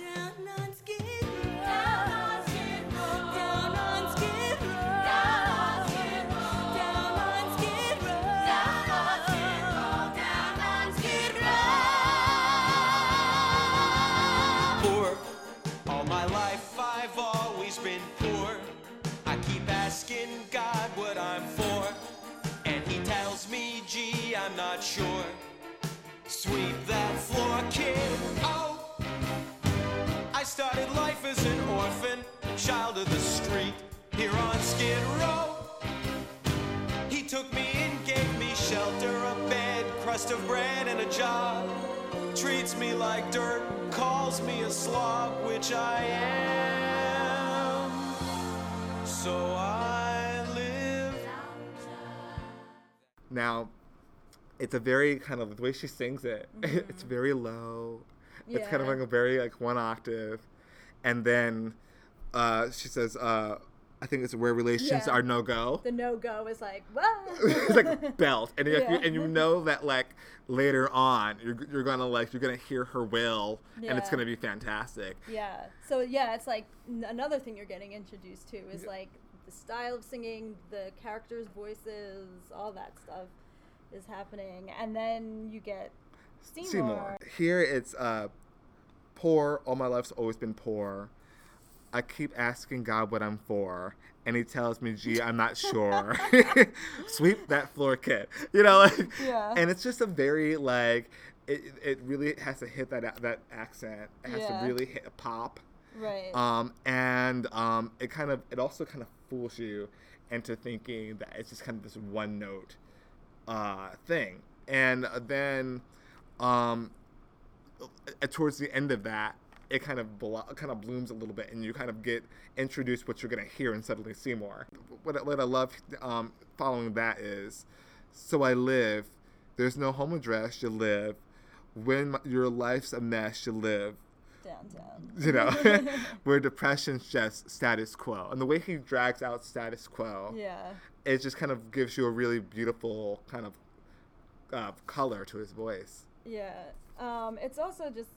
Down on Skid Row. Down on Skid Row. Down on Skid Row. Down on Skid Row. Down on Skid Row. Down on Skid Row. Poor. All my life I've always been poor. I keep asking God what I'm for, and he tells me, gee, I'm not sure. Sweep that floor, kid. Oh, I started life as an orphan, child of the street, here on Skid Row. He took me in, gave me shelter, a bed, crust of bread, and a job. Treats me like dirt, calls me a slob, which I am. So I live. Now, it's a very kind of, the way she sings it, it's very low. Yeah. It's kind of like a very, like, one octave. And then she says, I think it's where relations are no-go. The no-go is like, whoa. It's like belt. And, you know that, like, later on, you're going to, like, you're going to hear her will, and it's going to be fantastic. Yeah. So, yeah, it's like another thing you're getting introduced to is, like, the style of singing, the characters' voices, all that stuff is happening. And then you get Seymour. Here it's poor. All my life's always been poor. I keep asking God what I'm for, and he tells me, gee, I'm not sure. Sweep that floor, kid. You know, like, and it's just a very, like, it really has to hit that accent. It has to really hit a pop. Right. And it also kind of fools you into thinking that it's just kind of this one note thing. And then towards the end of that, it kind of blooms a little bit, and you kind of get introduced what you're going to hear and suddenly see more. What I love following that is, so I live, there's no home address, you live, when your life's a mess, you live. Downtown. You know, where depression's just status quo. And the way he drags out status quo, it just kind of gives you a really beautiful kind of color to his voice. Yeah. It's also just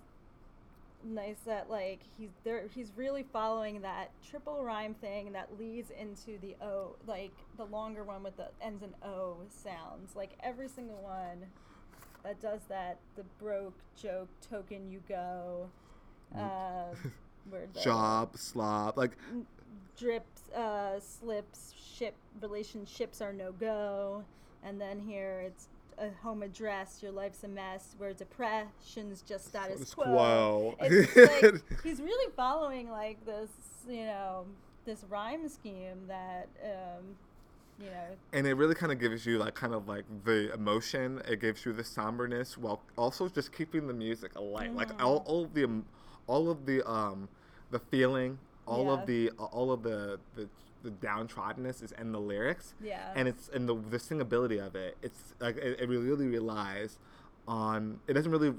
nice that, like, he's there, he's really following that triple rhyme thing that leads into the O, like the longer one with the ends in O sounds, like every single one that does that. The broke, joke, token, you go, job, slob, like drips, slips, ship, relationships are no go. And then here it's a home address, your life's a mess, where depression's just status quo. It's like, he's really following, like, this, you know, this rhyme scheme that, you know. And it really kind of gives you, like, kind of, like, the emotion. It gives you the somberness while also just keeping the music alight. Mm-hmm. Like, all of the feeling, all of the downtroddenness is in the lyrics, and it's in the singability of it. It's like it really relies on. It doesn't really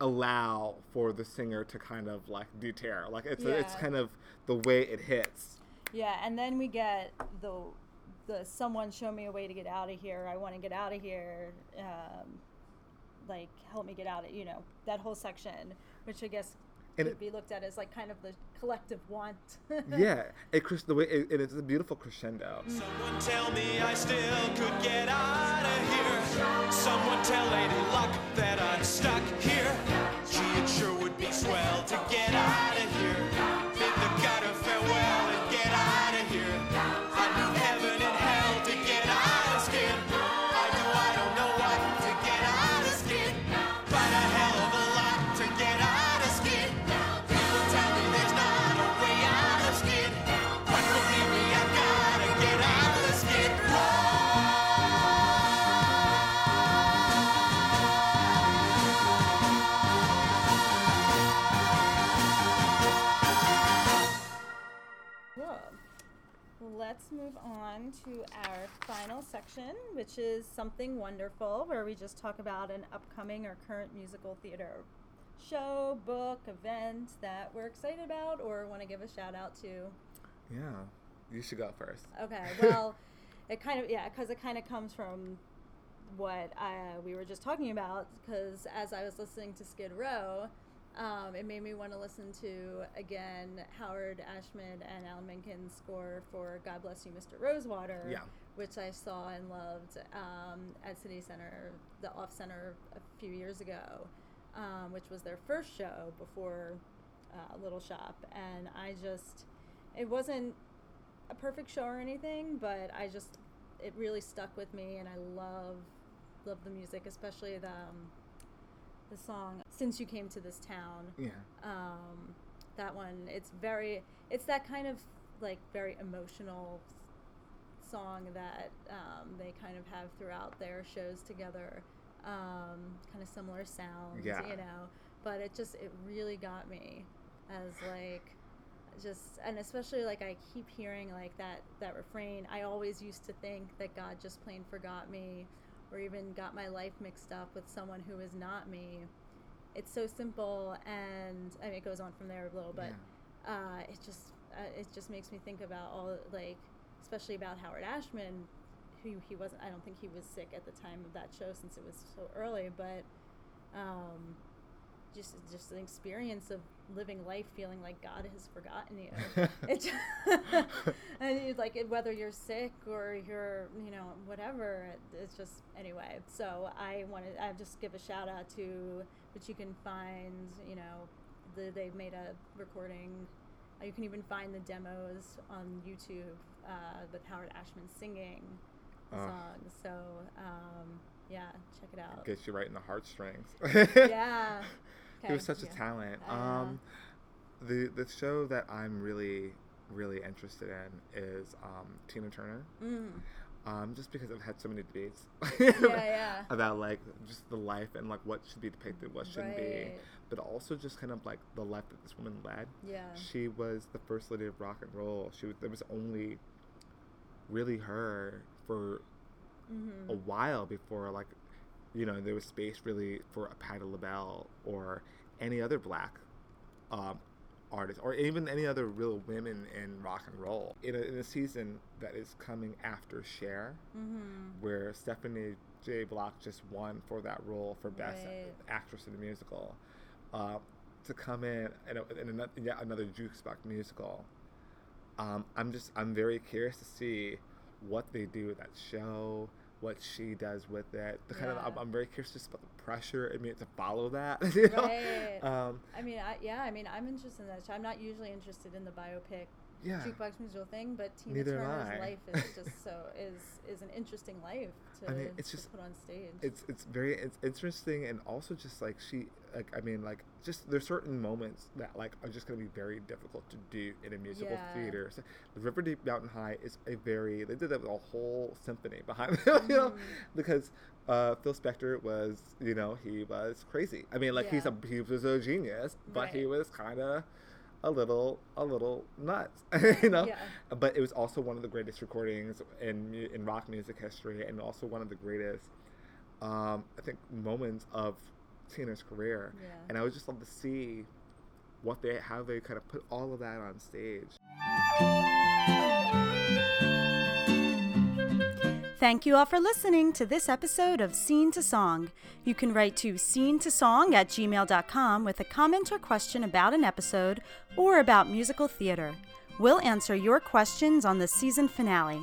allow for the singer to kind of, like, deter. Like it's kind of the way it hits. Yeah, and then we get the someone show me a way to get out of here. I want to get out of here. Like, help me get out of, you know, that whole section, which I guess. And could be looked at as, like, kind of the collective want. It's a beautiful crescendo. Someone tell me I still could get out of here. Someone tell Lady Luck that I'm stuck here. Gee, it sure would be swell to get out of here. Bid the gutter farewell and get out of here. I'd do heaven and hell to get out of Skid. I don't know what to get out of Skid, but a hell of a lot to get out. let's move on to our final section, which is Something Wonderful, where we just talk about an upcoming or current musical theater show, book, event that we're excited about or want to give a shout out to. Yeah, you should go first. Okay, well, it kind of comes from what we were just talking about, because as I was listening to Skid Row, it made me want to listen to, again, Howard Ashman and Al Menken's score for God Bless You, Mr. Rosewater, which I saw and loved at City Center, the Off Center, a few years ago, which was their first show before Little Shop. And it wasn't a perfect show or anything, but it really stuck with me, and I love the music, especially the song Since You Came to This Town. That one, it's that kind of like very emotional song that they kind of have throughout their shows together, kind of similar sounds, you know, but it really got me as like and especially like I keep hearing like that refrain. I always used to think that God just plain forgot me, or even got my life mixed up with someone who is not me. It's so simple, and I mean, it goes on from there a little bit. It just makes me think about all, like, especially about Howard Ashman, who he wasn't. I don't think he was sick at the time of that show, since it was so early, but just an experience of living life feeling like God has forgotten you. And like, whether you're sick or you're, you know, whatever, it's just, anyway. So I just give a shout out to, which you can find, you know, they've made a recording. You can even find the demos on YouTube with Howard Ashman singing the song. So, yeah, check it out. Gets you right in the heartstrings. Yeah. Okay. He was such a talent. The show that I'm really, really interested in is Tina Turner. Mm. Just because I've had so many debates about like just the life and like what should be depicted, what shouldn't be, but also just kind of like the life that this woman led. Yeah. She was the first lady of rock and roll. There was only really her for a while before, like, you know, there was space really for a Patti LaBelle or any other black artist, or even any other real women in rock and roll. In a season that is coming after Cher, where Stephanie J. Block just won for that role for Best Actress in a Musical, to come in yet another jukebox musical. I'm very curious to see what they do with that show, what she does with it. I'm very curious just about the pressure, I mean, to follow that. You know? Right. I'm interested in that show. I'm not usually interested in the biopic jukebox musical thing, but Tina Turner's life is just is an interesting life to put on stage. It's interesting, and also just like there's certain moments that like are just going to be very difficult to do in a musical theater. So, River Deep Mountain High is they did that with a whole symphony behind it, you know, because Phil Spector was, you know, he was crazy. I mean, like he was a genius, but he was kind of a little nuts, you know. Yeah. But it was also one of the greatest recordings in rock music history, and also one of the greatest, I think, moments of Tina's career. Yeah. And I would just love to see how they kind of put all of that on stage. Thank you all for listening to this episode of Scene to Song. You can write to scenetosong@gmail.com with a comment or question about an episode or about musical theater. We'll answer your questions on the season finale.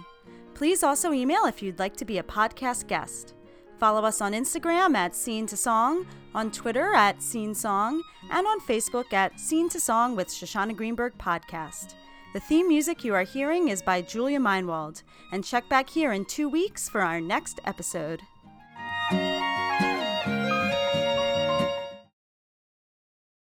Please also email if you'd like to be a podcast guest. Follow us on Instagram @scenetosong, on Twitter @scenesong, and on Facebook @scenetosong with Shoshana Greenberg Podcast. The theme music you are hearing is by Julia Meinwald, and check back here in 2 weeks for our next episode.